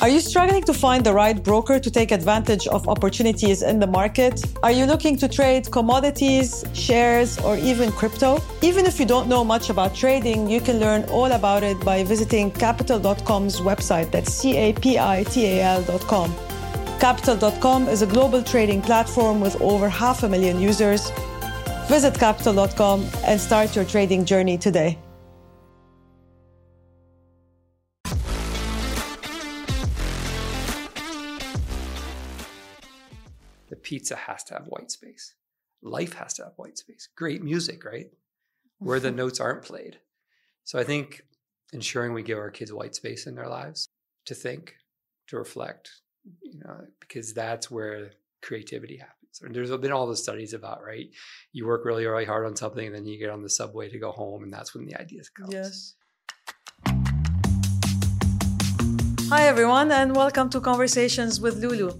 Are you struggling to find the right broker to take advantage of opportunities in the market? Are you looking to trade commodities, shares, or even crypto? Even if you don't know much about trading, you can learn all about it by visiting Capital.com's website. That's CAPITAL.com. Capital.com is a global trading platform with over 500,000 users. Visit Capital.com and start your trading journey today. The pizza has to have white space. Life has to have white space. Great music, right? Where the notes aren't played. So I think ensuring we give our kids white space in their lives to think, to reflect, you know, because that's where creativity happens. And there's been all those studies about, right? You work really, really hard on something and then you get on the subway to go home and that's when the ideas come. Yes. Hi, everyone, and welcome to Conversations with Lulu.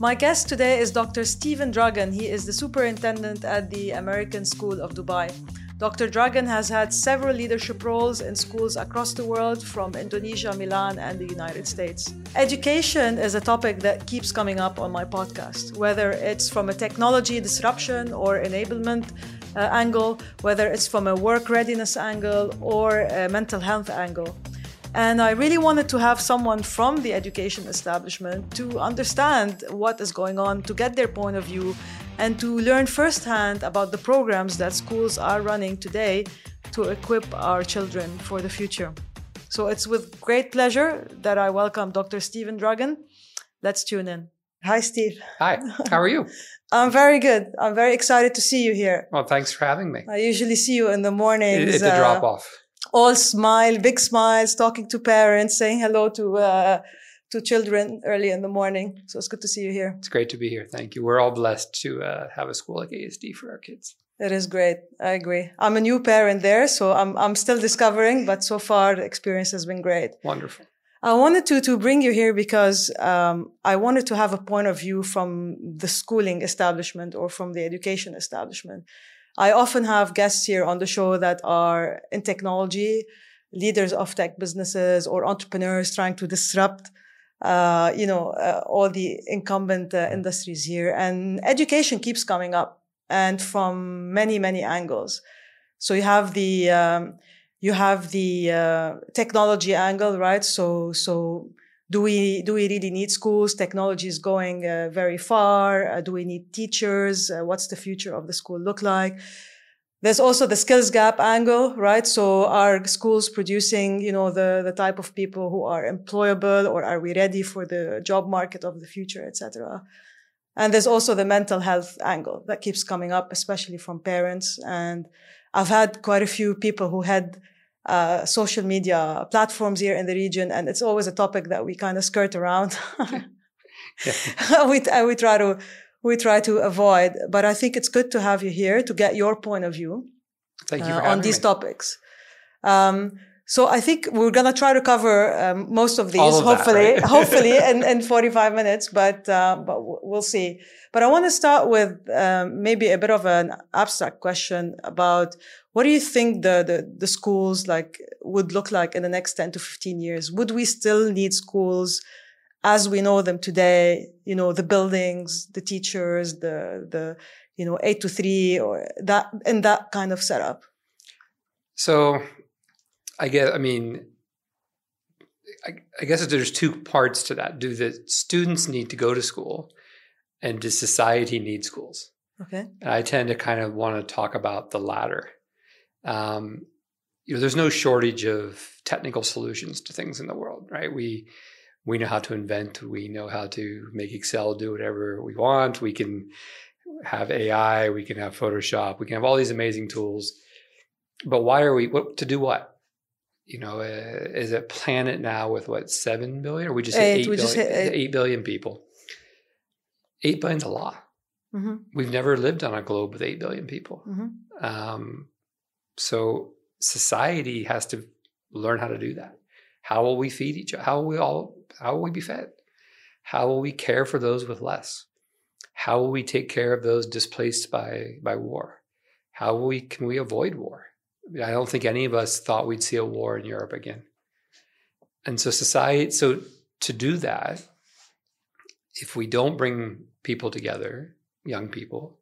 My guest today is Dr. Steven Dragon. He is the superintendent at the American School of Dubai. Dr. Dragon has had several leadership roles in schools across the world, from Indonesia, Milan, and the United States. Education is a topic that keeps coming up on my podcast, whether it's from a technology disruption or enablement angle, whether it's from a work readiness angle or a mental health angle. And I really wanted to have someone from the education establishment to understand what is going on, to get their point of view, and to learn firsthand about the programs that schools are running today to equip our children for the future. So it's with great pleasure that I welcome Dr. Steven Dragon. Let's tune in. Hi, Steve. Hi, how are you? I'm very good. I'm very excited to see you here. Well, thanks for having me. I usually see you in the mornings. It's a drop-off. All smile, big smiles, talking to parents, saying hello to children early in the morning. So it's good to see you here. It's great to be here. Thank you. We're all blessed to have a school like ASD for our kids. It is great. I agree. I'm a new parent there, so I'm still discovering, but so far the experience has been great. Wonderful. I wanted to bring you here because I wanted to have a point of view from the schooling establishment or from the education establishment. I often have guests here on the show that are in technology, leaders of tech businesses or entrepreneurs trying to disrupt all the incumbent industries here. And education keeps coming up, and from many, many angles. So you have the technology angle, right? So do we really need schools? Technology is going very far. Do we need teachers? What's the future of the school look like? There's also the skills gap angle, right? So are schools producing, the type of people who are employable, or are we ready for the job market of the future, etc. And there's also the mental health angle that keeps coming up, especially from parents. And I've had quite a few people who had social media platforms here in the region, and it's always a topic that we kind of skirt around. We try to avoid, but I think it's good to have you here to get your point of view. Thank you for having on these topics. So I think we're going to try to cover most of these, hopefully in 45 minutes, but we'll see. But I want to start with maybe a bit of an abstract question about what do you think the schools like would look like in the next 10 to 15 years? Would we still need schools as we know them today, the buildings, the teachers, the 8 to 3 or that, in that kind of setup? So I guess there's two parts to that. Do the students need to go to school, and does society need schools? Okay. And I tend to kind of want to talk about the latter. There's no shortage of technical solutions to things in the world, right? We know how to invent. We know how to make Excel do whatever we want. We can have AI. We can have Photoshop. We can have all these amazing tools. But why are we? What to do? What? Is a planet now with 7 billion? Or we just hit 8 billion people. 8 billion's a lot. Mm-hmm. We've never lived on a globe with 8 billion people. Mm-hmm. So society has to learn how to do that. How will we feed each other? How will we be fed? How will we care for those with less? How will we take care of those displaced by war? How will can we avoid war? I don't think any of us thought we'd see a war in Europe again. And so to do that, if we don't bring people together, young people,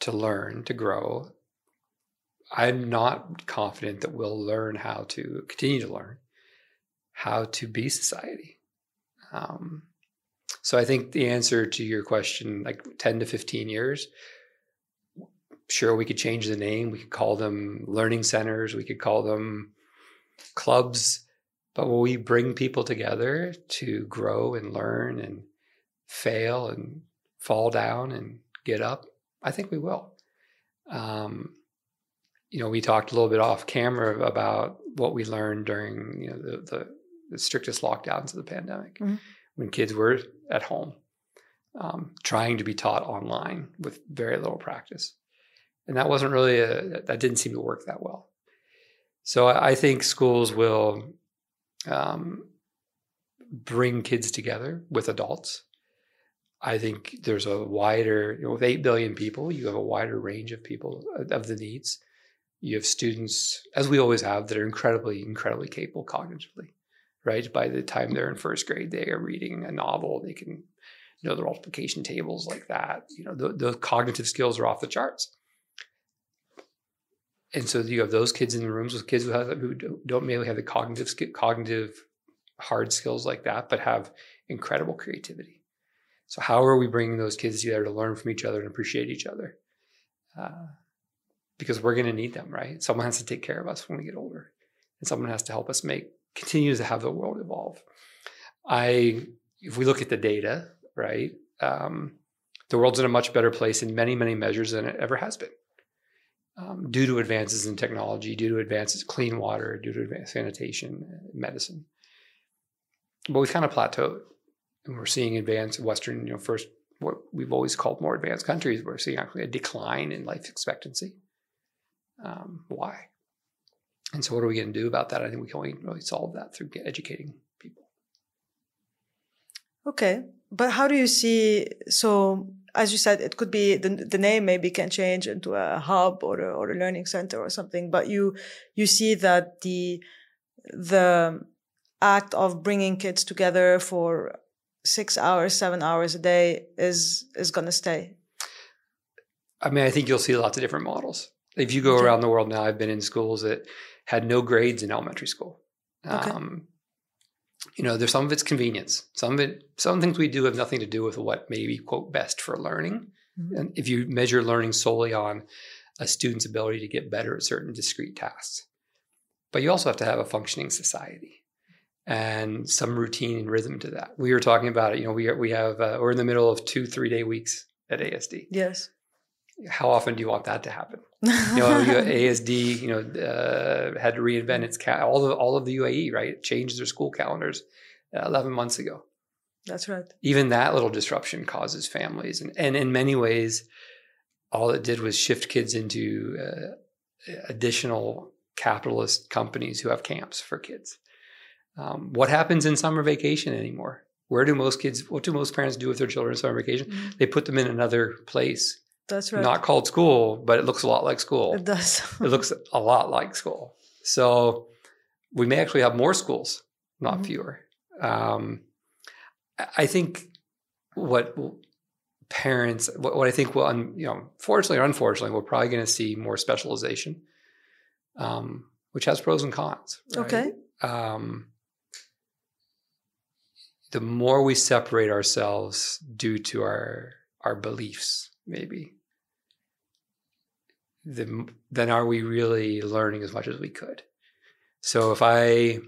to learn, to grow, I'm not confident that we'll learn how to continue to learn how to be society. So I think the answer to your question, like 10 to 15 years, sure, we could change the name. We could call them learning centers. We could call them clubs. But will we bring people together to grow and learn and fail and fall down and get up? I think we will. You know, we talked a little bit off camera about what we learned during, you know, the strictest lockdowns of the pandemic, mm-hmm. when kids were at home, trying to be taught online with very little practice. And that wasn't really that didn't seem to work that well. So I think schools will bring kids together with adults. I think there's a wider, you know, with 8 billion people, you have a wider range of people, of the needs. You have students, as we always have, that are incredibly, incredibly capable cognitively, right? By the time they're in first grade, they are reading a novel. They can know the multiplication tables like that. You know, the cognitive skills are off the charts. And so you have those kids in the rooms with kids who don't mainly have the cognitive hard skills like that, but have incredible creativity. So how are we bringing those kids together to learn from each other and appreciate each other? Because we're going to need them, right? Someone has to take care of us when we get older, and someone has to help us continue to have the world evolve. If we look at the data, right, the world's in a much better place in many, many measures than it ever has been, due to advances in technology, due to advances in clean water, due to advanced sanitation, medicine. But we've kind of plateaued, and we're seeing advanced Western, you know, first what we've always called more advanced countries. We're seeing actually a decline in life expectancy. Why? And so what are we going to do about that? I think we can only really solve that through educating people. Okay. But how do you see, so as you said, it could be the name maybe can change into a hub or a learning center or something, but you see that the act of bringing kids together for 6 hours, 7 hours a day is going to stay. I mean, I think you'll see lots of different models. If you go around the world now, I've been in schools that had no grades in elementary school. Okay. You know, there's some of it's convenience. Some things we do have nothing to do with what may be, quote, best for learning. Mm-hmm. And if you measure learning solely on a student's ability to get better at certain discrete tasks. But you also have to have a functioning society and some routine and rhythm to that. We were talking about it. You know, we're in the middle of 2 3-day weeks at ASD. Yes. How often do you want that to happen? You know, ASD, you know, had to reinvent its all of the UAE, right? It changed their school calendars 11 months ago. That's right. Even that little disruption causes families, and in many ways, all it did was shift kids into additional capitalist companies who have camps for kids. What happens in summer vacation anymore? What do most parents do with their children in summer vacation? Mm-hmm. They put them in another place. That's right. Not called school, but it looks a lot like school. It does. It looks a lot like school. So we may actually have more schools, not mm-hmm. fewer. I think what I think will, you know, fortunately or unfortunately, we're probably going to see more specialization, which has pros and cons. Right? Okay. The more we separate ourselves due to our beliefs, maybe, then are we really learning as much as we could? So if I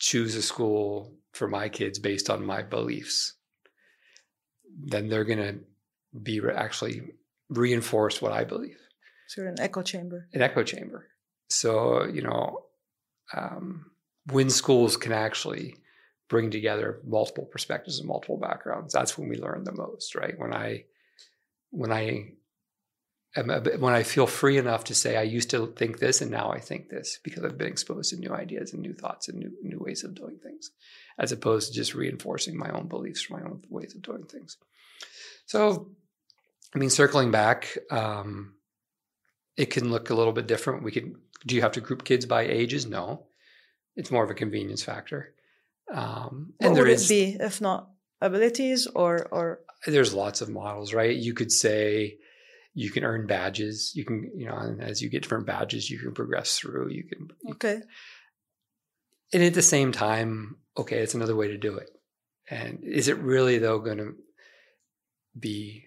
choose a school for my kids based on my beliefs, then they're going to be actually reinforce what I believe. So you're an echo chamber. So, you know, when schools can actually bring together multiple perspectives and multiple backgrounds, that's when we learn the most, right? When I feel free enough to say, I used to think this and now I think this, because I've been exposed to new ideas and new thoughts and new ways of doing things, as opposed to just reinforcing my own beliefs or my own ways of doing things. So, I mean, circling back, it can look a little bit different. Do you have to group kids by ages? No, it's more of a convenience factor. And there is, it be if not abilities or there's lots of models, right? You could say you can earn badges. You can, you know, and as you get different badges, you can progress through. You can and at the same time, okay, it's another way to do it. And is it really though going to be?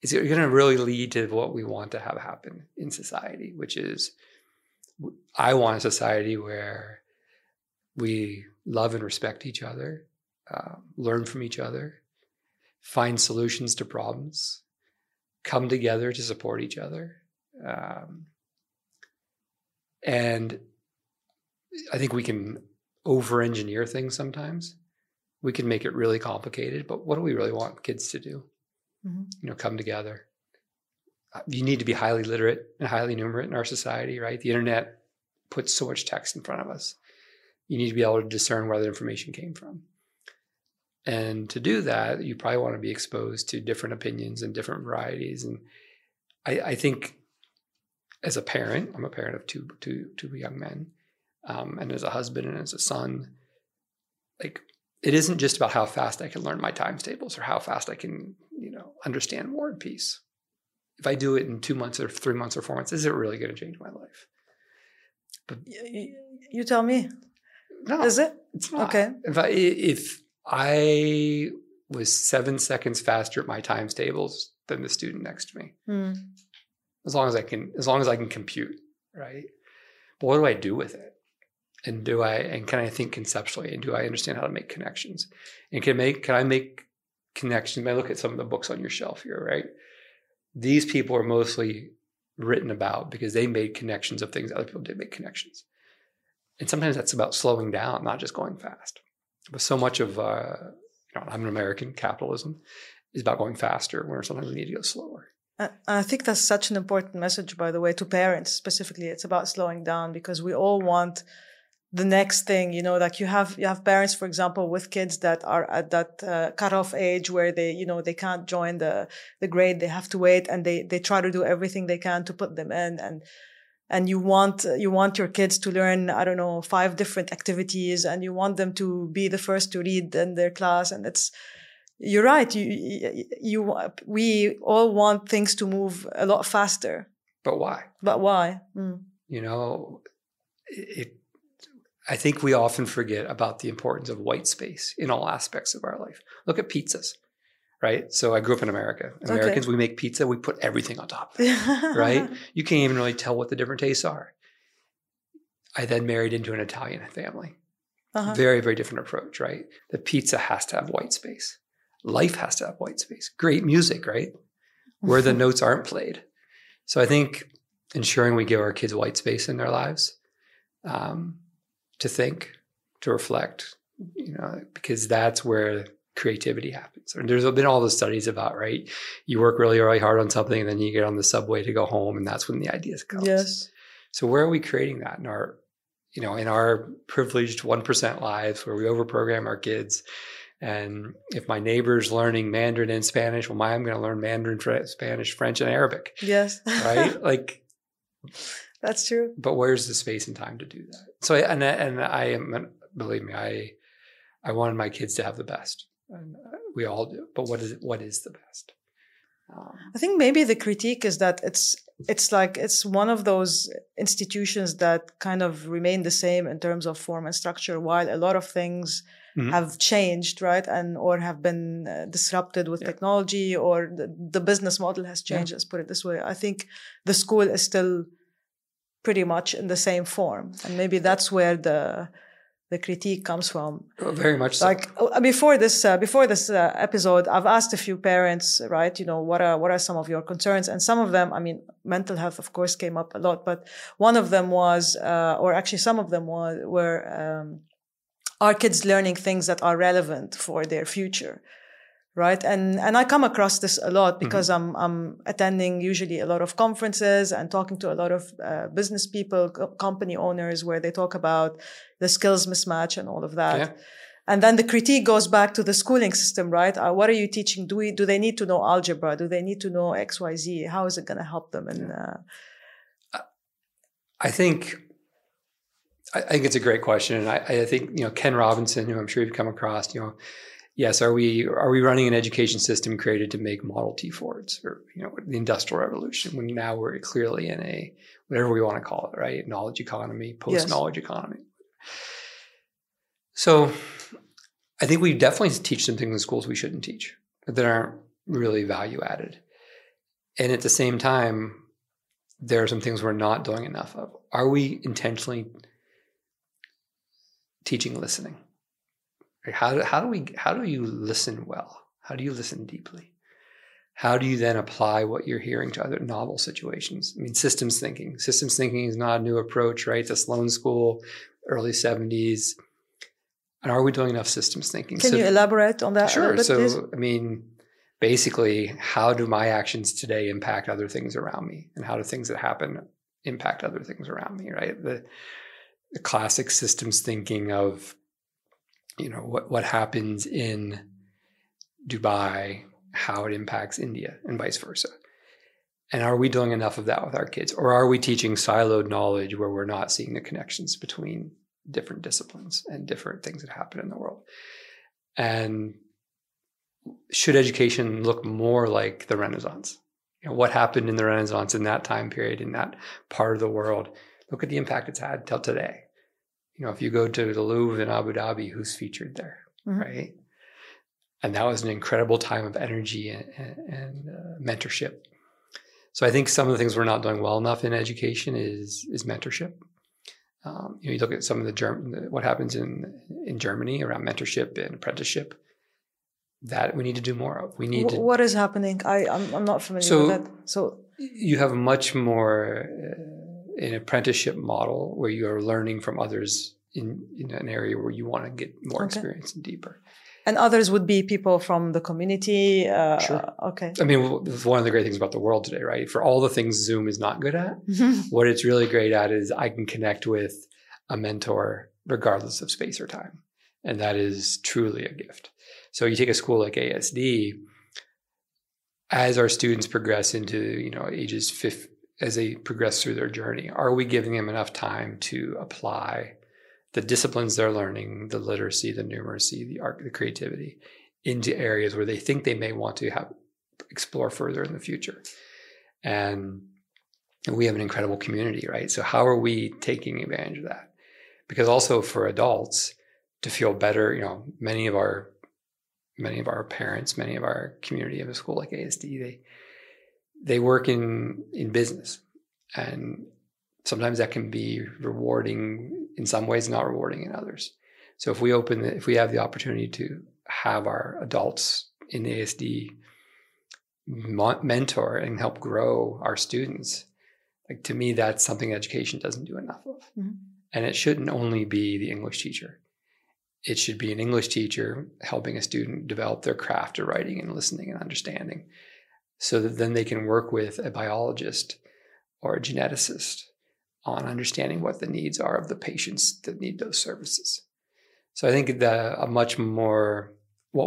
Is it going to really lead to what we want to have happen in society? Which is, I want a society where we love and respect each other, learn from each other, find solutions to problems, come together to support each other. And I think we can over-engineer things sometimes. We can make it really complicated, but what do we really want kids to do? Mm-hmm. You know, come together. You need to be highly literate and highly numerate in our society, right? The internet puts so much text in front of us. You need to be able to discern where the information came from. And to do that, you probably want to be exposed to different opinions and different varieties. And I think as a parent, I'm a parent of two young men, and as a husband and as a son, like, it isn't just about how fast I can learn my times tables or how fast I can, you know, understand War and Peace. If I do it in 2 months or 3 months or 4 months, is it really going to change my life? But you tell me. No, is it? It's not. Okay. If I was 7 seconds faster at my times tables than the student next to me, as long as I can compute, right? But what do I do with it? And can I think conceptually? And do I understand how to make connections? And can I make connections? I look at some of the books on your shelf here, right? These people are mostly written about because they made connections of things other people didn't make connections. And sometimes that's about slowing down, not just going fast. But so much of, you know, I'm an American, capitalism is about going faster, where sometimes we need to go slower. I think that's such an important message, by the way, to parents specifically. It's about slowing down because we all want the next thing, you know, like you have parents, for example, with kids that are at that cutoff age where they, you know, they can't join the grade, they have to wait, and they try to do everything they can to put them in, and you want your kids to learn, I don't know, 5 different activities, and you want them to be the first to read in their class, and it's, you're right, we all want things to move a lot faster. But why? Mm. You know, I think we often forget about the importance of white space in all aspects of our life. Look at pizzas, right? So I grew up in America. Americans, we make pizza, we put everything on top of it, right? You can't even really tell what the different tastes are. I then married into an Italian family. Uh-huh. Very, very different approach, right? The pizza has to have white space. Life has to have white space. Great music, right? Where the notes aren't played. So I think ensuring we give our kids white space in their lives, to think, to reflect, you know, because that's where creativity happens. And there's been all those studies about, right? You work really, really hard on something and then you get on the subway to go home and that's when the ideas come. Yes. So where are we creating that in our, you know, in our privileged 1% lives where we overprogram our kids? And if my neighbor's learning Mandarin and Spanish, well, I'm going to learn Mandarin, Spanish, French, and Arabic. Yes. Right? Like... That's true. But where's the space and time to do that? So, I wanted my kids to have the best. And we all do. But what is the best? I think maybe the critique is that it's one of those institutions that kind of remain the same in terms of form and structure, while a lot of things mm-hmm. have changed, right? Or have been disrupted with technology, or the business model has changed. Yeah. Let's put it this way. I think the school is still pretty much in the same form. And maybe that's where the critique comes from. Oh, very much so. Like before this episode, I've asked a few parents, right, you know, what are some of your concerns? And some of them, I mean, mental health, of course, came up a lot, but one of them was, or actually some of them were are kids learning things that are relevant for their future? Right. And I come across this a lot because mm-hmm. I'm attending usually a lot of conferences and talking to a lot of business people, company owners, where they talk about the skills mismatch and all of that. Yeah. And then the critique goes back to the schooling system, right? What are you teaching? Do they need to know algebra? Do they need to know X, Y, Z? How is it going to help them? And I think I think it's a great question. And I think, Ken Robinson, who I'm sure you've come across, yes, are we running an education system created to make Model T Fords or, the Industrial Revolution, when now we're clearly in a, whatever we want to call it, right? Knowledge economy, post-knowledge economy. So I think we definitely teach some things in schools we shouldn't teach that aren't really value added. And at the same time, there are some things we're not doing enough of. Are we intentionally teaching listening? How do you listen well? How do you listen deeply? How do you then apply what you're hearing to other novel situations? I mean, systems thinking. Systems thinking is not a new approach, right? The Sloan School, early 70s. And are we doing enough systems thinking? Can you elaborate on that? Sure. So, I mean, basically, how do my actions today impact other things around me? And how do things that happen impact other things around me, right? The classic systems thinking of, what happens in Dubai, how it impacts India and vice versa. And are we doing enough of that with our kids? Or are we teaching siloed knowledge where we're not seeing the connections between different disciplines and different things that happen in the world? And should education look more like the Renaissance? What happened in the Renaissance in that time period, in that part of the world? Look at the impact it's had till today. If you go to the Louvre in Abu Dhabi, who's featured there, right? And that was an incredible time of energy and mentorship. So I think some of the things we're not doing well enough in education is mentorship. You look at some of the what happens in Germany around mentorship and apprenticeship. That we need to do more of. What is happening? I'm not familiar with that. So you have much more an apprenticeship model where you are learning from others in an area where you want to get more experience and deeper. And others would be people from the community. Sure. Okay. I mean, one of the great things about the world today, right? For all the things Zoom is not good at, what it's really great at is I can connect with a mentor regardless of space or time. And that is truly a gift. So you take a school like ASD, as our students progress into, ages 5, as they progress through their journey, are we giving them enough time to apply the disciplines they're learning, the literacy, the numeracy, the art, the creativity, into areas where they think they may want to explore further in the future? And we have an incredible community, right? So how are we taking advantage of that? Because also for adults to feel better, many of our parents, many of our community of a school like ASD, they work in business. And sometimes that can be rewarding in some ways, not rewarding in others. So if we have the opportunity to have our adults in ASD mentor and help grow our students, like, to me, that's something education doesn't do enough of. And it shouldn't only be the English teacher. It should be an English teacher helping a student develop their craft of writing and listening and understanding, so that then they can work with a biologist or a geneticist on understanding what the needs are of the patients that need those services. So I think that what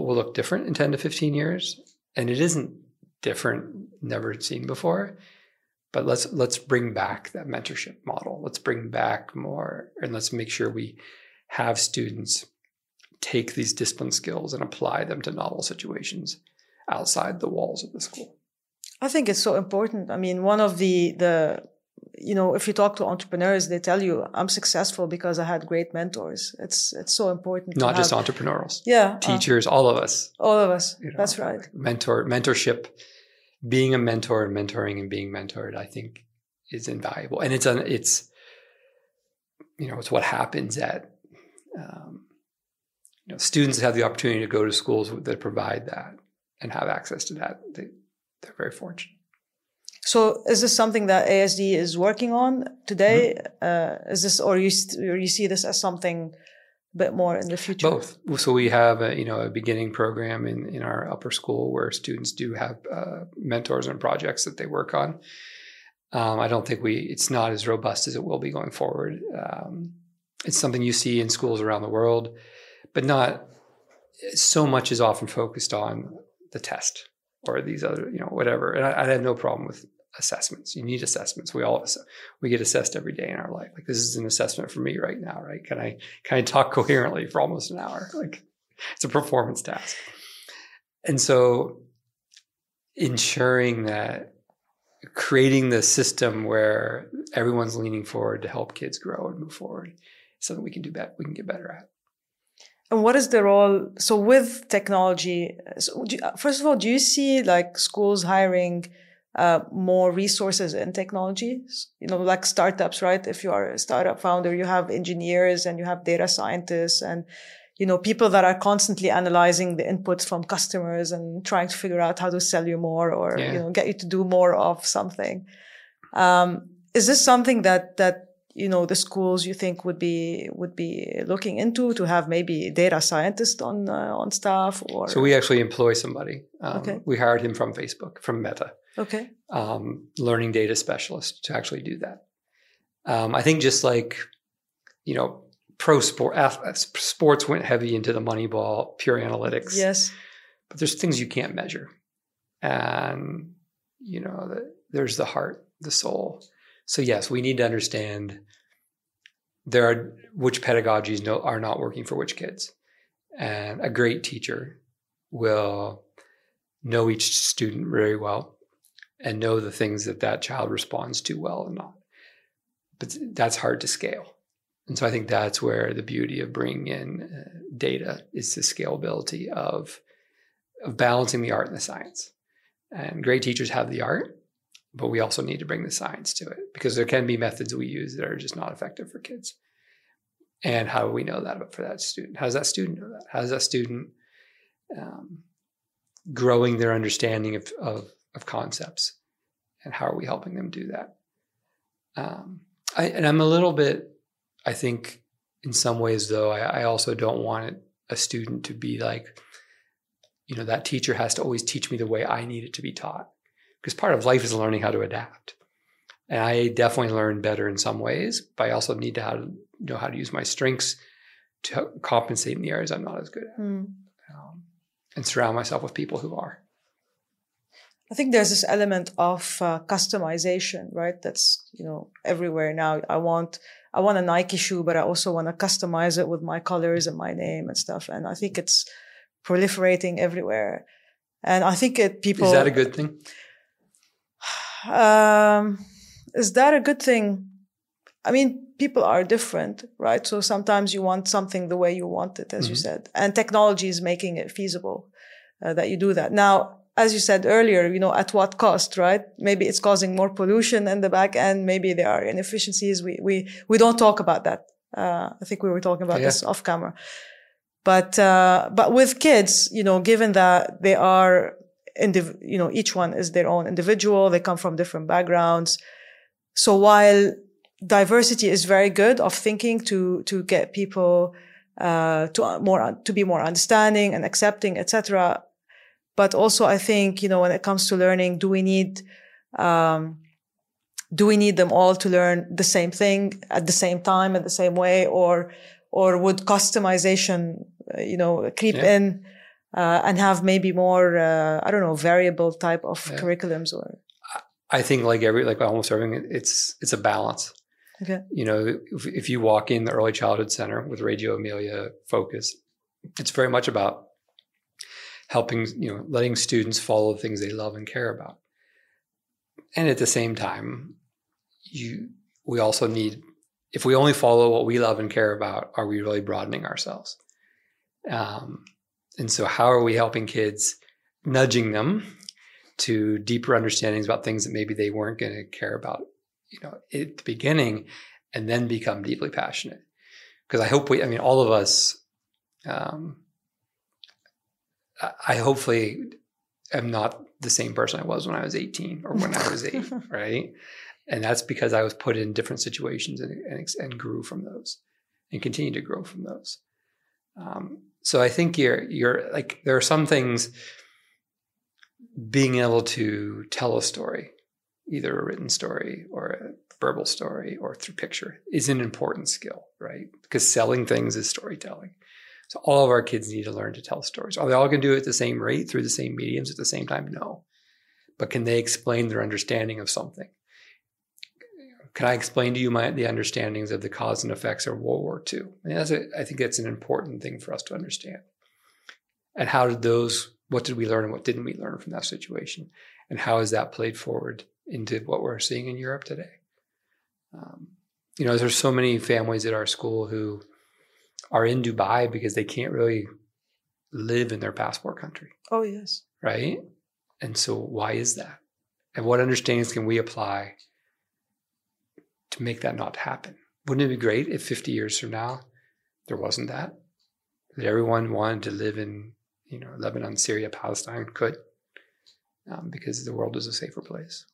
will look different in 10 to 15 years, and it isn't different, never seen before, but let's bring back that mentorship model. Let's bring back more, and let's make sure we have students take these discipline skills and apply them to novel situations outside the walls of the school. I think it's so important. I mean, one of the if you talk to entrepreneurs, they tell you, I'm successful because I had great mentors. It's so important. Not just entrepreneurs. Yeah. Teachers, all of us. All of us. That's right. Mentorship, being a mentor and mentoring and being mentored, I think, is invaluable. And it's what happens at, students that have the opportunity to go to schools that provide that and have access to that. They're very fortunate. So is this something that ASD is working on today? Is this, or you see this as something a bit more in the future? Both. So we have a beginning program in our upper school where students do have mentors and projects that they work on. I don't think it's not as robust as it will be going forward. It's something you see in schools around the world, but not so much is often focused on the test or these other, whatever. And I have no problem with assessments. You need assessments. We all, we get assessed every day in our life. Like, this is an assessment for me right now, right? Can I talk coherently for almost an hour? Like, it's a performance task. And so ensuring that, creating the system where everyone's leaning forward to help kids grow and move forward, so that we can do better, we can get better at. And what is the role? So with technology, so first of all, do you see like schools hiring more resources in technology? You know, like startups, right? If you are a startup founder, you have engineers and you have data scientists and, you know, people that are constantly analyzing the inputs from customers and trying to figure out how to sell you more or, you know, get you to do more of something. Is this something that, you know, the schools you think would be looking into, to have maybe data scientists on staff? Or so we actually employ somebody. We hired him from Facebook, from Meta. Okay. Learning data specialist to actually do that. I think just like, you know, sports went heavy into the Moneyball, pure analytics. Yes. But there's things you can't measure. And, you know, there's the heart, the soul. So yes, we need to understand which pedagogies are not working for which kids. And a great teacher will know each student very well and know the things that child responds to well and not. But that's hard to scale. And so I think that's where the beauty of bringing in data is the scalability of balancing the art and the science. And great teachers have the art, but we also need to bring the science to it, because there can be methods we use that are just not effective for kids. And how do we know that for that student? How does that student know that? How is that student growing their understanding of concepts? And how are we helping them do that? And I'm a little bit, I think in some ways though, I also don't want a student to be like, you know, that teacher has to always teach me the way I need it to be taught. Because part of life is learning how to adapt. And I definitely learn better in some ways, but I also need to know how to use my strengths to compensate in the areas I'm not as good at, and surround myself with people who are. I think there's this element of customization, right? That's, you know, everywhere now. I want a Nike shoe, but I also want to customize it with my colors and my name and stuff. And I think it's proliferating everywhere. And I think is that a good thing? Is that a good thing? I mean, people are different, right? So sometimes you want something the way you want it, as you said, and technology is making it feasible that you do that. Now, as you said earlier, you know, at what cost, right? Maybe it's causing more pollution in the back end. Maybe there are inefficiencies. We don't talk about that. I think we were talking about this off camera, but with kids, you know, given that they are, you know, each one is their own individual. They come from different backgrounds. So while diversity is very good of thinking to get people to be more understanding and accepting, etc., but also I think, you know, when it comes to learning, do we need them all to learn the same thing at the same time in the same way, or would customization, you know, creep in? And have maybe more, I don't know, variable type of curriculums, or I think like almost everything, it's a balance. Okay. You know, if you walk in the Early Childhood Center with Radio Amelia focus, it's very much about helping, you know, letting students follow things they love and care about. And at the same time, we also need, if we only follow what we love and care about, are we really broadening ourselves? And so how are we helping kids, nudging them to deeper understandings about things that maybe they weren't going to care about, you know, at the beginning, and then become deeply passionate? Because all of us, I hopefully am not the same person I was when I was 18 or when I was 8, right? And that's because I was put in different situations and grew from those and continue to grow from those. So I think you're like, there are some things, being able to tell a story, either a written story or a verbal story or through picture, is an important skill, right? Because selling things is storytelling. So all of our kids need to learn to tell stories. Are they all going to do it at the same rate through the same mediums at the same time? No. but can they explain their understanding of something? Can I explain to you the understandings of the cause and effects of World War II? And I think that's an important thing for us to understand. And how did what did we learn and what didn't we learn from that situation? And how has that played forward into what we're seeing in Europe today? There's so many families at our school who are in Dubai because they can't really live in their passport country. Oh, yes. Right? And so why is that? And what understandings can we apply to make that not happen? Wouldn't it be great if 50 years from now, there wasn't that everyone wanted to live in, Lebanon, Syria, Palestine could, because the world is a safer place.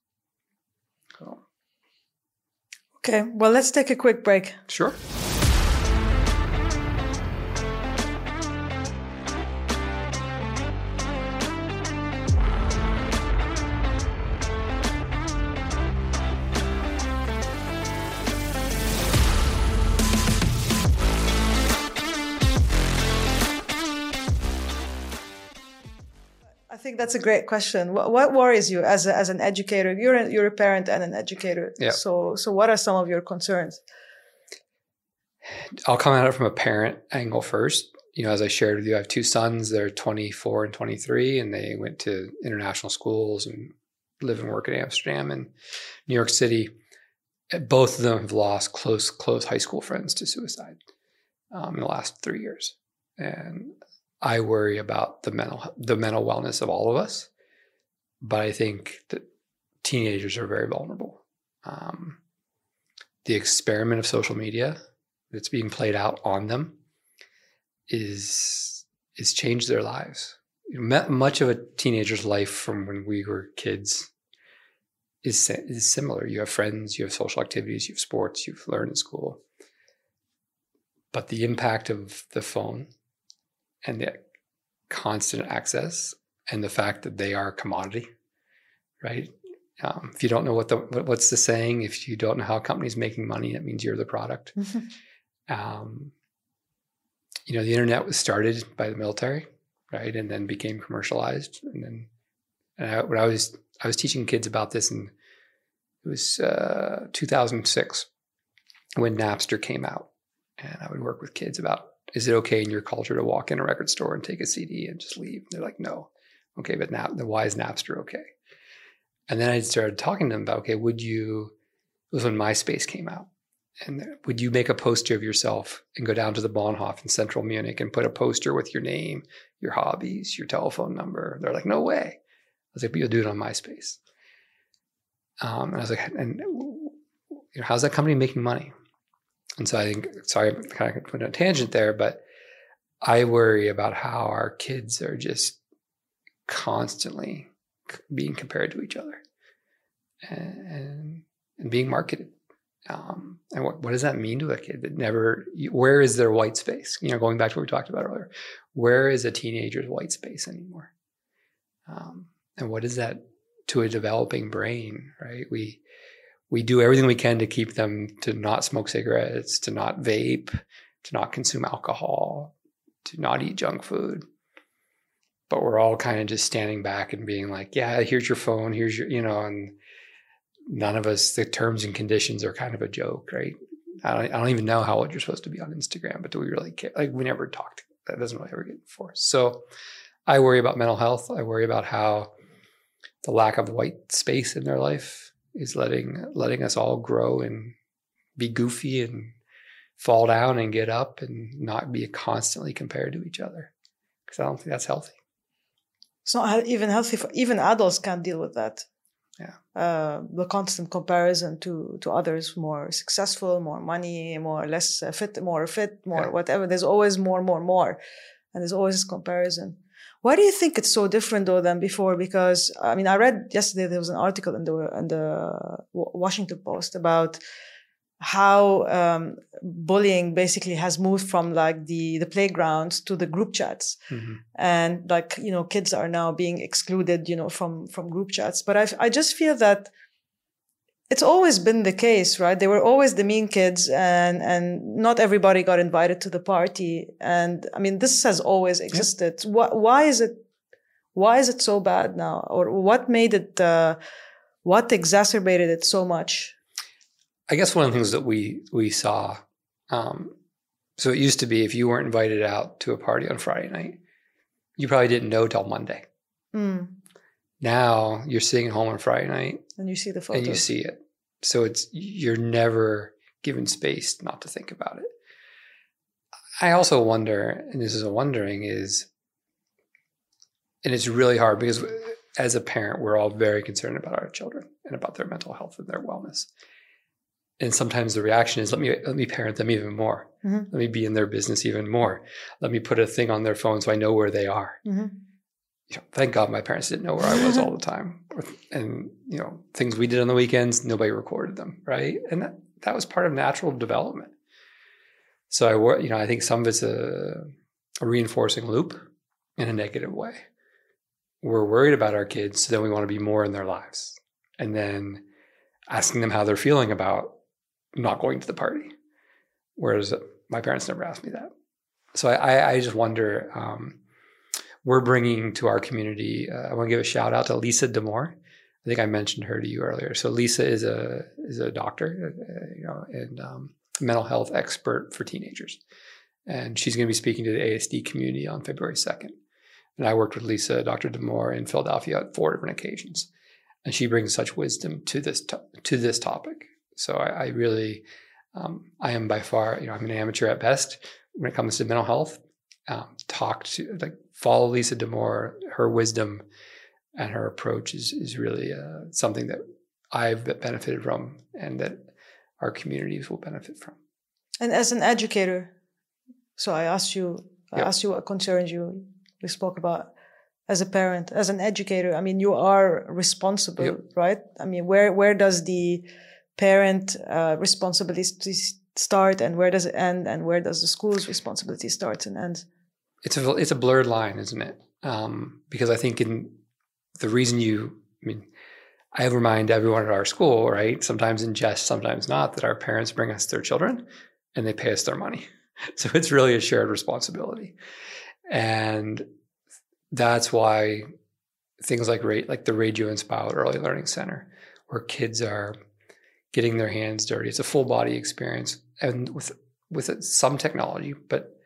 So. Okay, well, let's take a quick break. Sure. That's a great question. What worries you as an educator? You're a parent and an educator. Yeah. So what are some of your concerns? I'll come at it from a parent angle first. As I shared with you, I have two sons. They're 24 and 23, and they went to international schools and live and work in Amsterdam and New York City. Both of them have lost close high school friends to suicide in the last 3 years. And I worry about the mental wellness of all of us, but I think that teenagers are very vulnerable. The experiment of social media that's being played out on them is changed their lives. Much of a teenager's life from when we were kids is similar. You have friends, you have social activities, you have sports, you've learned in school, but the impact of the phone and the constant access and the fact that they are a commodity, right? If you don't know what's the saying, if you don't know how a company's making money, that means you're the product. Mm-hmm. The internet was started by the military, right? And then became commercialized. I was teaching kids about this, and it was 2006 when Napster came out, and I would work with kids about, is it okay in your culture to walk in a record store and take a CD and just leave? They're like, no. Okay, but now why is Napster okay? And then I started talking to them about, it was when MySpace came out. And would you make a poster of yourself and go down to the Bahnhof in central Munich and put a poster with your name, your hobbies, your telephone number? They're like, no way. I was like, but you'll do it on MySpace. And I was like, how's that company making money? And so I think, sorry, I kind of went on a tangent there, but I worry about how our kids are just constantly being compared to each other and being marketed. And what does that mean to a kid that where is their white space? Going back to what we talked about earlier, where is a teenager's white space anymore? And what is that to a developing brain, right? We do everything we can to keep them to not smoke cigarettes, to not vape, to not consume alcohol, to not eat junk food. But we're all kind of just standing back and being like, yeah, here's your phone, here's your, and none of us, the terms and conditions are kind of a joke, right? I don't even know how old you're supposed to be on Instagram, but do we really care? Like, we never talked. That doesn't really ever get enforced. So I worry about mental health. I worry about how the lack of white space in their life is letting us all grow and be goofy and fall down and get up and not be constantly compared to each other, because I don't think that's healthy. It's not even healthy. Even adults can't deal with that. Yeah, the constant comparison to others, more successful, more money, more less fit, more whatever. There's always more, and there's always comparison. Why do you think it's so different though than before? Because I read yesterday, there was an article in the Washington Post about how bullying basically has moved from like the playgrounds to the group chats. Mm-hmm. And kids are now being excluded, from group chats. But I just feel that it's always been the case, right? They were always the mean kids, and not everybody got invited to the party. And this has always existed. Yep. Why is it? Why is it so bad now? Or what made it, what exacerbated it so much? I guess one of the things that we saw, so it used to be if you weren't invited out to a party on Friday night, you probably didn't know till Monday. Mm. Now you're sitting at home on Friday night. And you see the photo. And you see it. So it's, you're never given space not to think about it. I also wonder, and this is a wondering is, and it's really hard because as a parent, we're all very concerned about our children and about their mental health and their wellness. And sometimes the reaction is, let me parent them even more. Mm-hmm. Let me be in their business even more. Let me put a thing on their phone so I know where they are. Mm-hmm. You know, thank God my parents didn't know where I was all the time. And, you know, things we did on the weekends, nobody recorded them, right? And that was part of natural development. So, I think some of it's a reinforcing loop in a negative way. We're worried about our kids, so then we want to be more in their lives. And then asking them how they're feeling about not going to the party. Whereas my parents never asked me that. So I just wonder, we're bringing to our community, I want to give a shout out to Lisa Damour. I think I mentioned her to you earlier. So Lisa is a doctor, and mental health expert for teenagers. And she's going to be speaking to the ASD community on February 2nd. And I worked with Lisa, Dr. Damour, in Philadelphia on 4 different occasions. And she brings such wisdom to this topic. So I really, I am by far, I'm an amateur at best when it comes to mental health. Follow Lisa Damour. Her wisdom and her approach is really something that I've benefited from and that our communities will benefit from. And as an educator, so I asked you what concerns you. We spoke about as a parent, as an educator. I mean, you are responsible, right? I mean, where does the parent responsibility start, and where does it end, and where does the school's responsibility start and end? It's a blurred line, isn't it? Because I think I remind everyone at our school, right? Sometimes in jest, sometimes not, that our parents bring us their children and they pay us their money. So it's really a shared responsibility. And that's why things like the radio-inspired Early Learning Center, where kids are getting their hands dirty. It's a full-body experience, and with some technology, but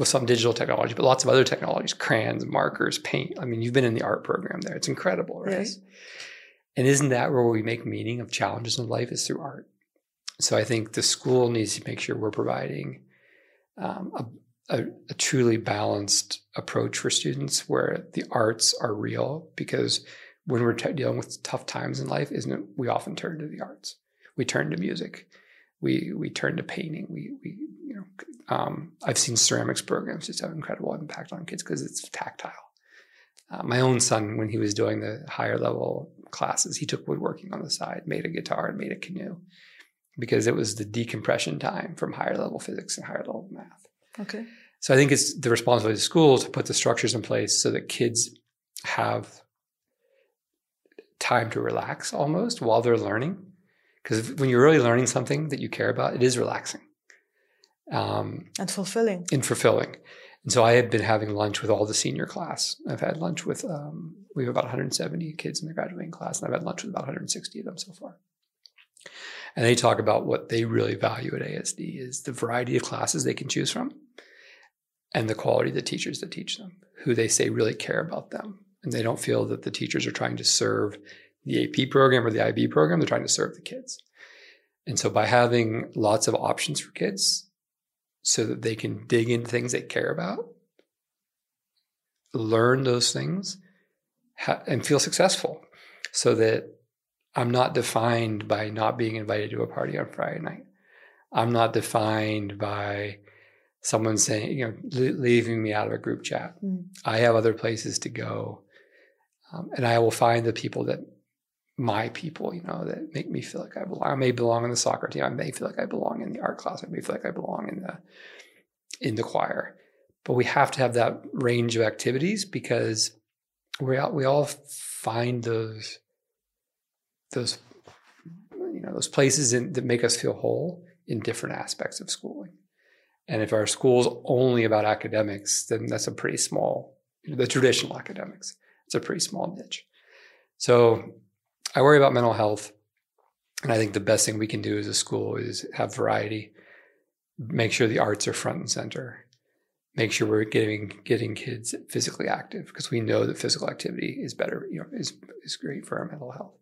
with some digital technology, but lots of other technologies, crayons, markers, paint. I mean, you've been in the art program there. It's incredible, right? Yes. And isn't that where we make meaning of challenges in life is through art? So I think the school needs to make sure we're providing a truly balanced approach for students where the arts are real, because when we're dealing with tough times in life, isn't it? We often turn to the arts. We turn to music. We turn to painting. I've seen ceramics programs just have incredible impact on kids because it's tactile. My own son, when he was doing the higher level classes, he took woodworking on the side, made a guitar, and made a canoe, because it was the decompression time from higher level physics and higher level math. Okay. So I think it's the responsibility of the school to put the structures in place so that kids have time to relax almost while they're learning. Because when you're really learning something that you care about, it is relaxing. And fulfilling. And fulfilling. And so I have been having lunch with all the senior class. I've had lunch with, we have about 170 kids in the graduating class, and I've had lunch with about 160 of them so far. And they talk about what they really value at ASD is the variety of classes they can choose from and the quality of the teachers that teach them, who they say really care about them. And they don't feel that the teachers are trying to serve the AP program or the IB program. They're trying to serve the kids. And so by having lots of options for kids so that they can dig into things they care about, learn those things, and feel successful, so that I'm not defined by not being invited to a party on Friday night. I'm not defined by someone saying, leaving me out of a group chat. Mm. I have other places to go. And I will find the people that my people, that make me feel like I belong. I may belong in the soccer team. I may feel like I belong in the art class. I may feel like I belong in the choir. But we have to have that range of activities, because we all find those places that make us feel whole in different aspects of schooling. And if our school's only about academics, then that's a pretty small, the traditional academics. It's a pretty small niche. So I worry about mental health. And I think the best thing we can do as a school is have variety, make sure the arts are front and center, make sure we're getting kids physically active, because we know that physical activity is better, you know, is great for our mental health.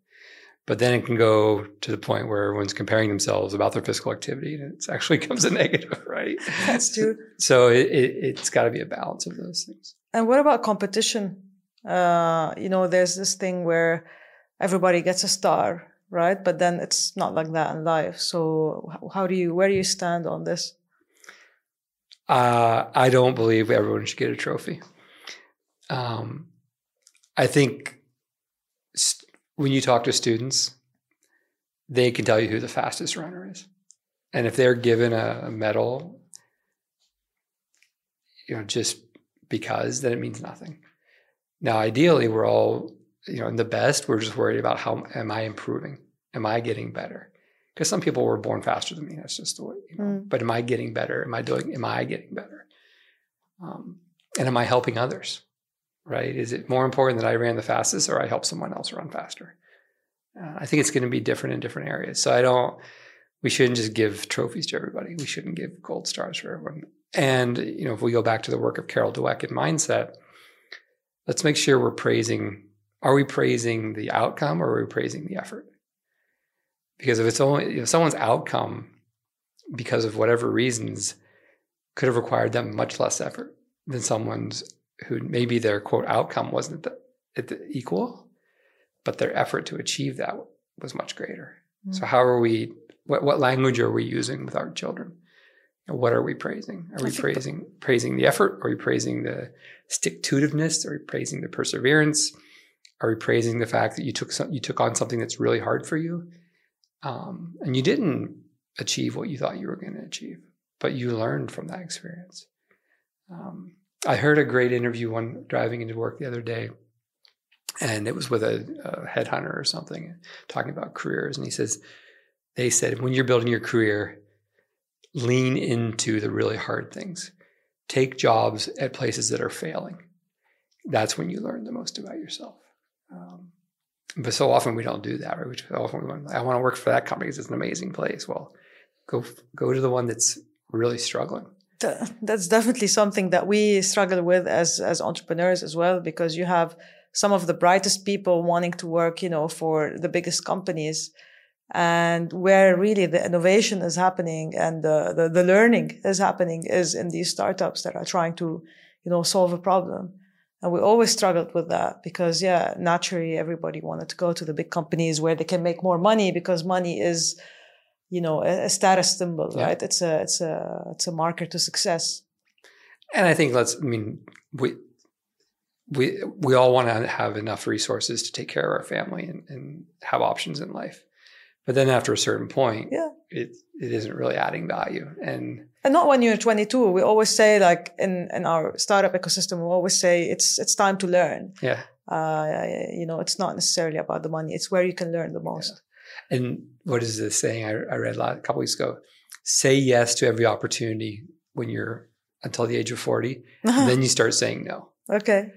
But then it can go to the point where everyone's comparing themselves about their physical activity, and it actually becomes a negative, right? That's true. So it's got to be a balance of those things. And what about competition? There's this thing where everybody gets a star, right? But then it's not like that in life. So where do you stand on this? I don't believe everyone should get a trophy. I think when you talk to students, they can tell you who the fastest runner is. And if they're given a medal, you know, just because, then it means nothing. Now, ideally, we're all, you know, in the best, we're just worried about how am I improving? Am I getting better? Because some people were born faster than me. That's just the way, you know. But am I getting better? Am I getting better? And am I helping others? Right? Is it more important that I ran the fastest or I help someone else run faster? I think it's going to be different in different areas. So we shouldn't just give trophies to everybody. We shouldn't give gold stars for everyone. And, you know, if we go back to the work of Carol Dweck in mindset, let's make sure are we praising the outcome or are we praising the effort? Because if it's only, if someone's outcome, because of whatever reasons, could have required them much less effort than someone's who maybe their quote outcome wasn't equal, but their effort to achieve that was much greater. Mm-hmm. So what language are we using with our children? And what are we praising? Are we praising the effort? Are we praising the stick-to-itiveness? Are we praising the perseverance? Are we praising the fact that you took on something that's really hard for you? And you didn't achieve what you thought you were going to achieve, but you learned from that experience. I heard a great interview one driving into work the other day, and it was with a headhunter or something talking about careers. And they said, when you're building your career, lean into the really hard things. Take jobs at places that are failing. That's when you learn the most about yourself. But so often we don't do that, right? I want to work for that company because it's an amazing place. Well, go to the one that's really struggling. That's definitely something that we struggle with as entrepreneurs as well, because you have some of the brightest people wanting to work, you know, for the biggest companies, and where really the innovation is happening and the learning is happening is in these startups that are trying to, you know, solve a problem. And we always struggled with that because, yeah, naturally everybody wanted to go to the big companies where they can make more money, because money is, you know, a status symbol, yeah. Right? It's a marker to success. And I think we all want to have enough resources to take care of our family and have options in life. But then after a certain point, yeah, it isn't really adding value. And not when you're 22. We always say, like in our startup ecosystem, we always say it's time to learn. Yeah. You know, it's not necessarily about the money. It's where you can learn the most. Yeah. And what is this saying I read a couple weeks ago? Say yes to every opportunity when you're until the age of 40. And then you start saying no. Okay.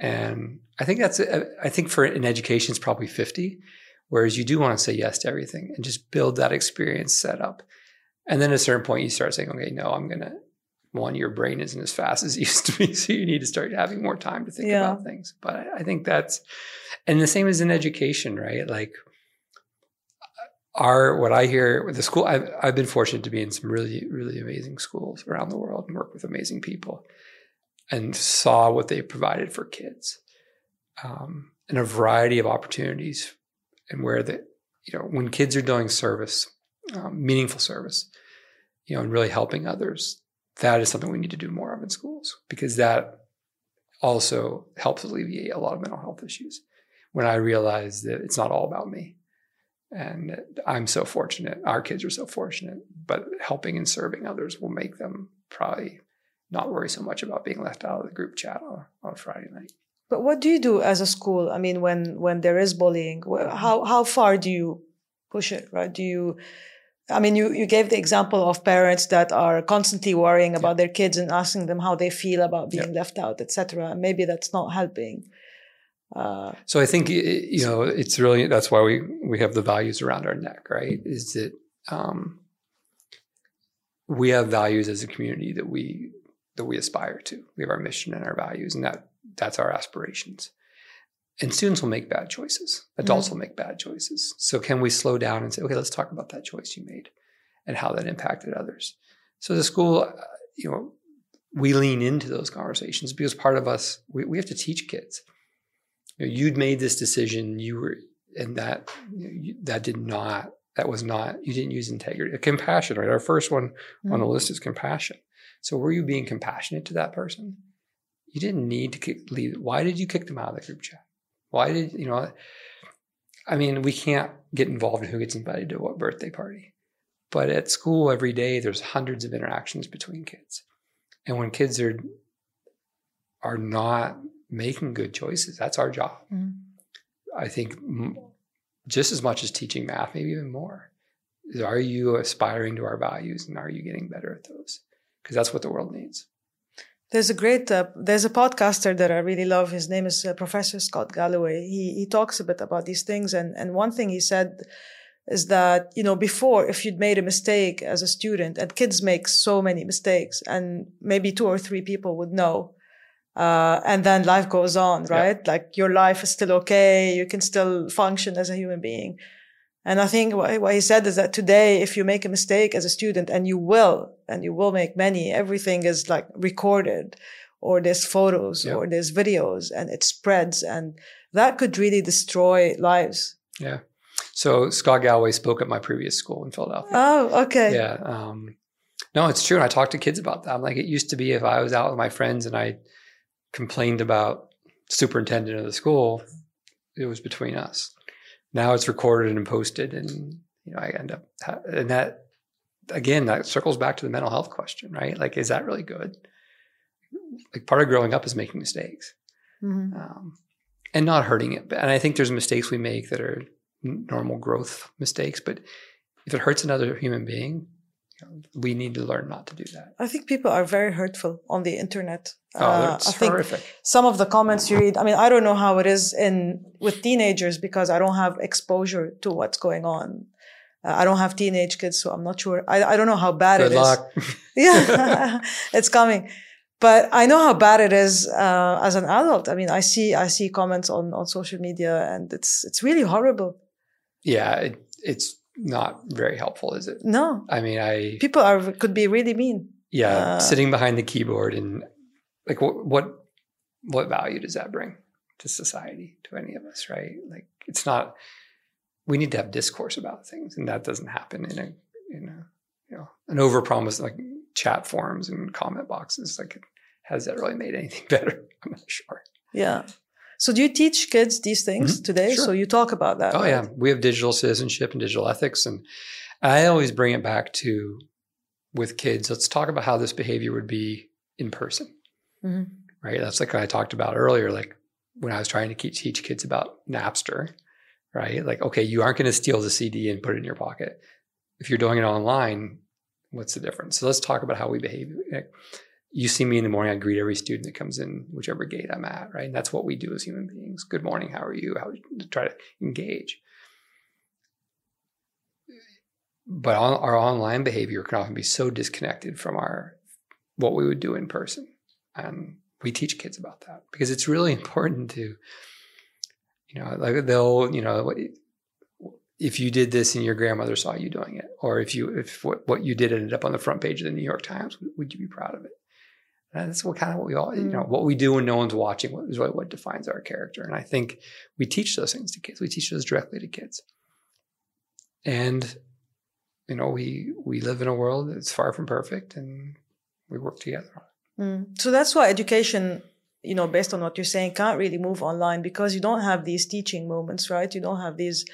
And I think for an education, it's probably 50. Whereas you do want to say yes to everything and just build that experience set up. And then at a certain point, you start saying, okay, no, your brain isn't as fast as it used to be. So you need to start having more time to think about things. But I think and the same as in education, right? Like what I hear with the school, I've been fortunate to be in some really, really amazing schools around the world and work with amazing people and saw what they provided for kids, and a variety of opportunities. And where when kids are doing service, meaningful service, you know, and really helping others, that is something we need to do more of in schools, because that also helps alleviate a lot of mental health issues. When I realized that it's not all about me, and I'm so fortunate, our kids are so fortunate, but helping and serving others will make them probably not worry so much about being left out of the group chat on a Friday night. But what do you do as a school? I mean, when there is bullying, how far do you push it, right? You gave the example of parents that are constantly worrying about their kids and asking them how they feel about being left out, etc. Maybe that's not helping. So I think, you know, it's really, that's why we have the values around our neck, right? Is that we have values as a community that we aspire to. We have our mission and our values, and that's our aspirations. And students will make bad choices. Adults will make bad choices. So can we slow down and say, okay, let's talk about that choice you made and how that impacted others. So the school, you know, we lean into those conversations because part of us, we have to teach kids. You know, you'd made this decision, you were, and that, you know, you didn't use integrity, compassion, right? Our first one on the list is compassion. So were you being compassionate to that person? You didn't need to leave. Why did you kick them out of the group chat? Why did, you know, I mean, we can't get involved in who gets invited to what birthday party. But at school every day, there's hundreds of interactions between kids. And when kids are not making good choices, that's our job. I think just as much as teaching math, maybe even more, is are you aspiring to our values and are you getting better at those? Because that's what the world needs. There's a great, there's a podcaster that I really love. His name is Professor Scott Galloway. He talks a bit about these things. And one thing he said is that, you know, before, if you'd made a mistake as a student, and kids make so many mistakes, and maybe 2 or 3 people would know. And then life goes on, right? Yep. Like your life is still okay. You can still function as a human being. And I think what he said is that today, if you make a mistake as a student, and you will make many, everything is like recorded, or there's photos, yep, or there's videos, and it spreads, and that could really destroy lives. Yeah. So Scott Galloway spoke at my previous school in Philadelphia. Oh, okay. Yeah. No, it's true. And I talk to kids about that. I'm like, it used to be if I was out with my friends and I complained about superintendent of the school, it was between us. Now it's recorded and posted, and you know I end up, and that again, that circles back to the mental health question, right? Like, is that really good? Like, part of growing up is making mistakes, and not hurting it. And I think there's mistakes we make that are normal growth mistakes, but if it hurts another human being, you know, we need to learn not to do that. I think people are very hurtful on the internet. It's horrific. Some of the comments you read, I mean, I don't know how it is with teenagers because I don't have exposure to what's going on. I don't have teenage kids, so I'm not sure. I don't know how bad it is. Good luck. Yeah, it's coming. But I know how bad it is as an adult. I mean, I see comments on social media, and it's really horrible. Yeah, it's not very helpful, is it? No. I mean, people could be really mean. Yeah, sitting behind the keyboard and. Like what value does that bring to society, to any of us, right? Like we need to have discourse about things, and that doesn't happen in a you know, an overpromise like chat forums and comment boxes. Like, has that really made anything better? I'm not sure. Yeah. So do you teach kids these things today? Sure. So you talk about that. Oh right? Yeah. We have digital citizenship and digital ethics, and I always bring it back to with kids, let's talk about how this behavior would be in person. Right. That's like I talked about earlier, like when I was trying to teach kids about Napster, right? Like, okay, you aren't going to steal the CD and put it in your pocket. If you're doing it online, what's the difference? So let's talk about how we behave. Like, you see me in the morning, I greet every student that comes in, whichever gate I'm at, right? And that's what we do as human beings. Good morning, how are you? How to try to engage. But our online behavior can often be so disconnected from what we would do in person. We teach kids about that because it's really important to, you know, like they'll, you know, if you did this and your grandmother saw you doing it, or if what you did ended up on the front page of the New York Times, would you be proud of it? And that's what we all, you know, what we do when no one's watching is really what defines our character. And I think we teach those things to kids. We teach those directly to kids. And, you know, we live in a world that's far from perfect, and we work together on it. So that's why education, you know, based on what you're saying, can't really move online because you don't have these teaching moments, right? You don't have these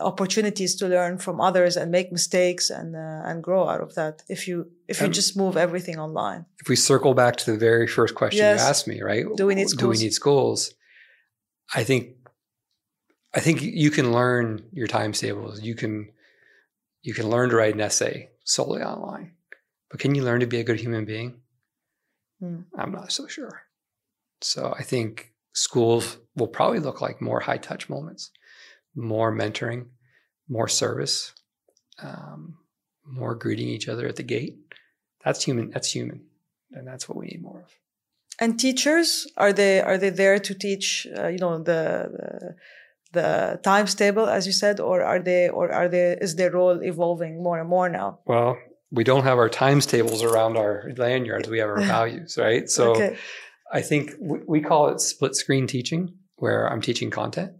opportunities to learn from others and make mistakes and grow out of that if you just move everything online. If we circle back to the very first question you asked me, right? Do we need schools? I think you can learn your times tables. You can learn to write an essay solely online. But can you learn to be a good human being? I'm not so sure. So I think schools will probably look like more high-touch moments, more mentoring, more service, more greeting each other at the gate. That's human, and that's what we need more of. And teachers, are they there to teach? The times table, as you said, or is their role evolving more and more now? Well, we don't have our times tables around our lanyards. We have our values, right? So okay. I think we call it split screen teaching, where I'm teaching content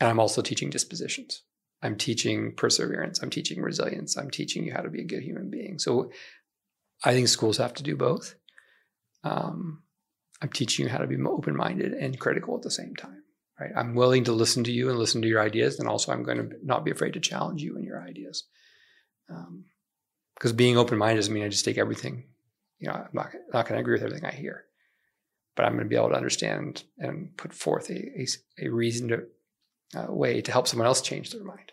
and I'm also teaching dispositions. I'm teaching perseverance. I'm teaching resilience. I'm teaching you how to be a good human being. So I think schools have to do both. I'm teaching you how to be open-minded and critical at the same time, right? I'm willing to listen to you and listen to your ideas. And also I'm going to not be afraid to challenge you and your ideas. Because being open-minded doesn't mean I just take everything. I'm not going to agree with everything I hear. But I'm going to be able to understand and put forth a reasoned way to help someone else change their mind.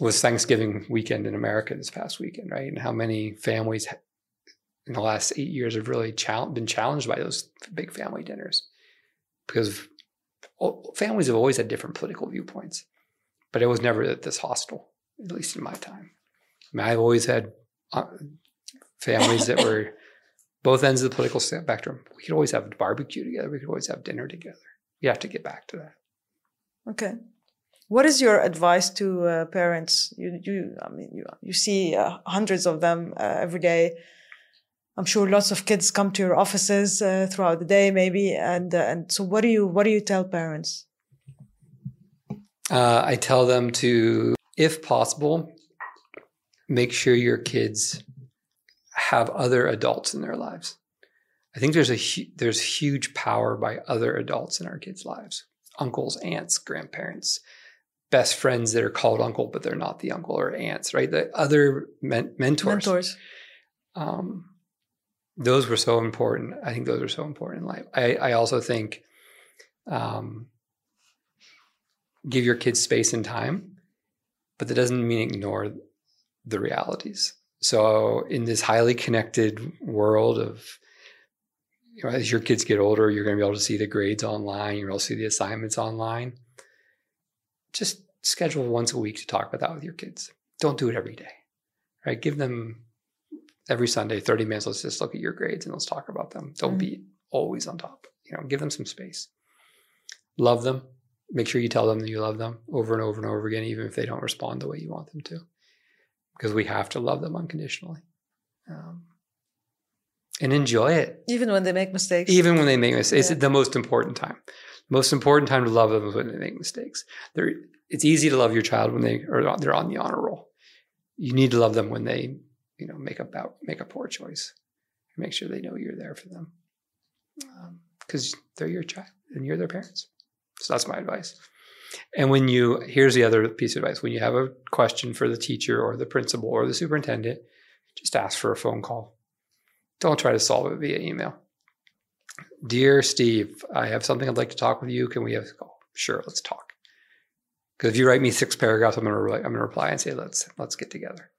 Was Thanksgiving weekend in America this past weekend, right? And how many families in the last 8 years have really been challenged by those big family dinners, because families have always had different political viewpoints, but it was never this hostile, at least in my time. I mean, I've always had families that were both ends of the political spectrum. We could always have a barbecue together. We could always have dinner together. You have to get back to that. Okay. What is your advice to parents? You see hundreds of them every day. I'm sure lots of kids come to your offices throughout the day, maybe. And so, what do you tell parents? I tell them to, if possible, make sure your kids have other adults in their lives. I think there's huge power by other adults in our kids' lives: uncles, aunts, grandparents, best friends that are called uncle but they're not the uncle or aunts, right? The other mentors. Those were so important. I think those are so important in life. I also think give your kids space and time, but that doesn't mean ignore the realities. So in this highly connected world of, as your kids get older, you're going to be able to see the grades online. You're going to see the assignments online. Just schedule once a week to talk about that with your kids. Don't do it every day, right? Give them every Sunday, 30 minutes, let's just look at your grades and let's talk about them. Don't be always on top. Give them some space. Love them. Make sure you tell them that you love them over and over and over again, even if they don't respond the way you want them to, because we have to love them unconditionally. And enjoy it. Even when they make mistakes. It's the most important time. Most important time to love them is when they make mistakes. It's easy to love your child when they're on the honor roll. You need to love them when they make a poor choice. Make sure they know you're there for them, because they're your child and you're their parents. So that's my advice. And here's the other piece of advice: when you have a question for the teacher or the principal or the superintendent, just ask for a phone call. Don't try to solve it via email. Dear Steve, I have something I'd like to talk with you. Can we have a call? Sure, let's talk. Because if you write me 6 paragraphs, I'm going to reply and say let's get together.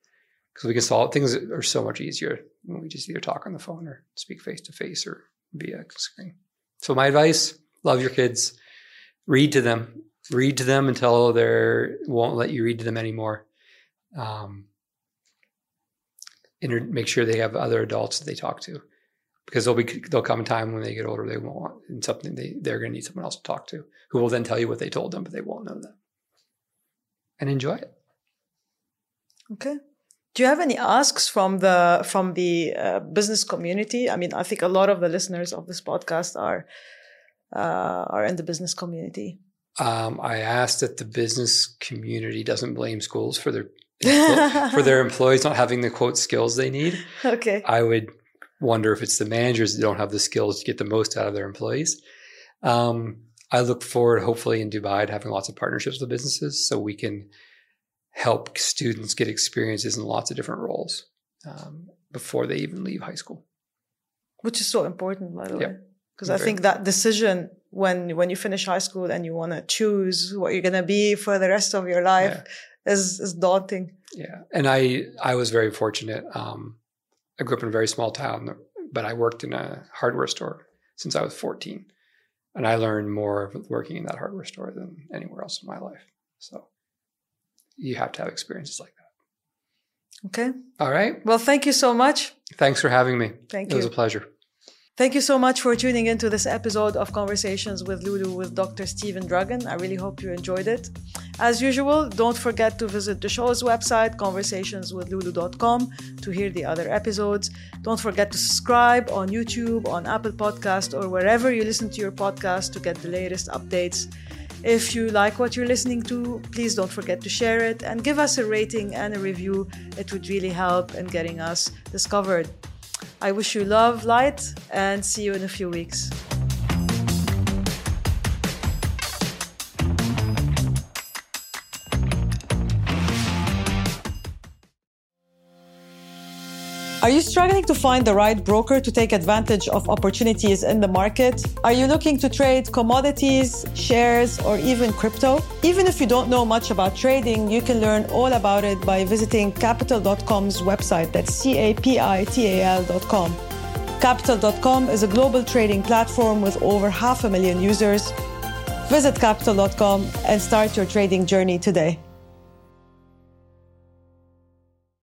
Because we can solve things are so much easier when we just either talk on the phone or speak face to face or via screen. So my advice: love your kids, read to them, until they won't let you read to them anymore. Make sure they have other adults that they talk to, because there'll come a time when they get older they won't want and something they're going to need someone else to talk to, who will then tell you what they told them, but they won't know them. And enjoy it. Okay. Do you have any asks from the business community? I mean, I think a lot of the listeners of this podcast are in the business community. I ask that the business community doesn't blame schools for their employees not having the quote skills they need. Okay. I would wonder if it's the managers that don't have the skills to get the most out of their employees. I look forward, hopefully in Dubai, to having lots of partnerships with businesses so we can help students get experiences in lots of different roles before they even leave high school. Which is so important, by the way. Because I think that decision when you finish high school and you want to choose what you're going to be for the rest of your life is daunting. Yeah. And I was very fortunate. I grew up in a very small town, but I worked in a hardware store since I was 14. And I learned more working in that hardware store than anywhere else in my life. So you have to have experiences like that. Okay. All right. Well, thank you so much. Thanks for having me. Thank you. It was a pleasure. Thank you so much for tuning into this episode of Conversations with Lulu with Dr. Steven Dragon. I really hope you enjoyed it. As usual, don't forget to visit the show's website, conversationswithlulu.com, to hear the other episodes. Don't forget to subscribe on YouTube, on Apple Podcasts, or wherever you listen to your podcast to get the latest updates. If you like what you're listening to, please don't forget to share it and give us a rating and a review. It would really help in getting us discovered. I wish you love, light, and see you in a few weeks. Are you struggling to find the right broker to take advantage of opportunities in the market? Are you looking to trade commodities, shares, or even crypto? Even if you don't know much about trading, you can learn all about it by visiting Capital.com's website. That's CAPITAL.com. Capital.com is a global trading platform with over 500,000 users. Visit Capital.com and start your trading journey today.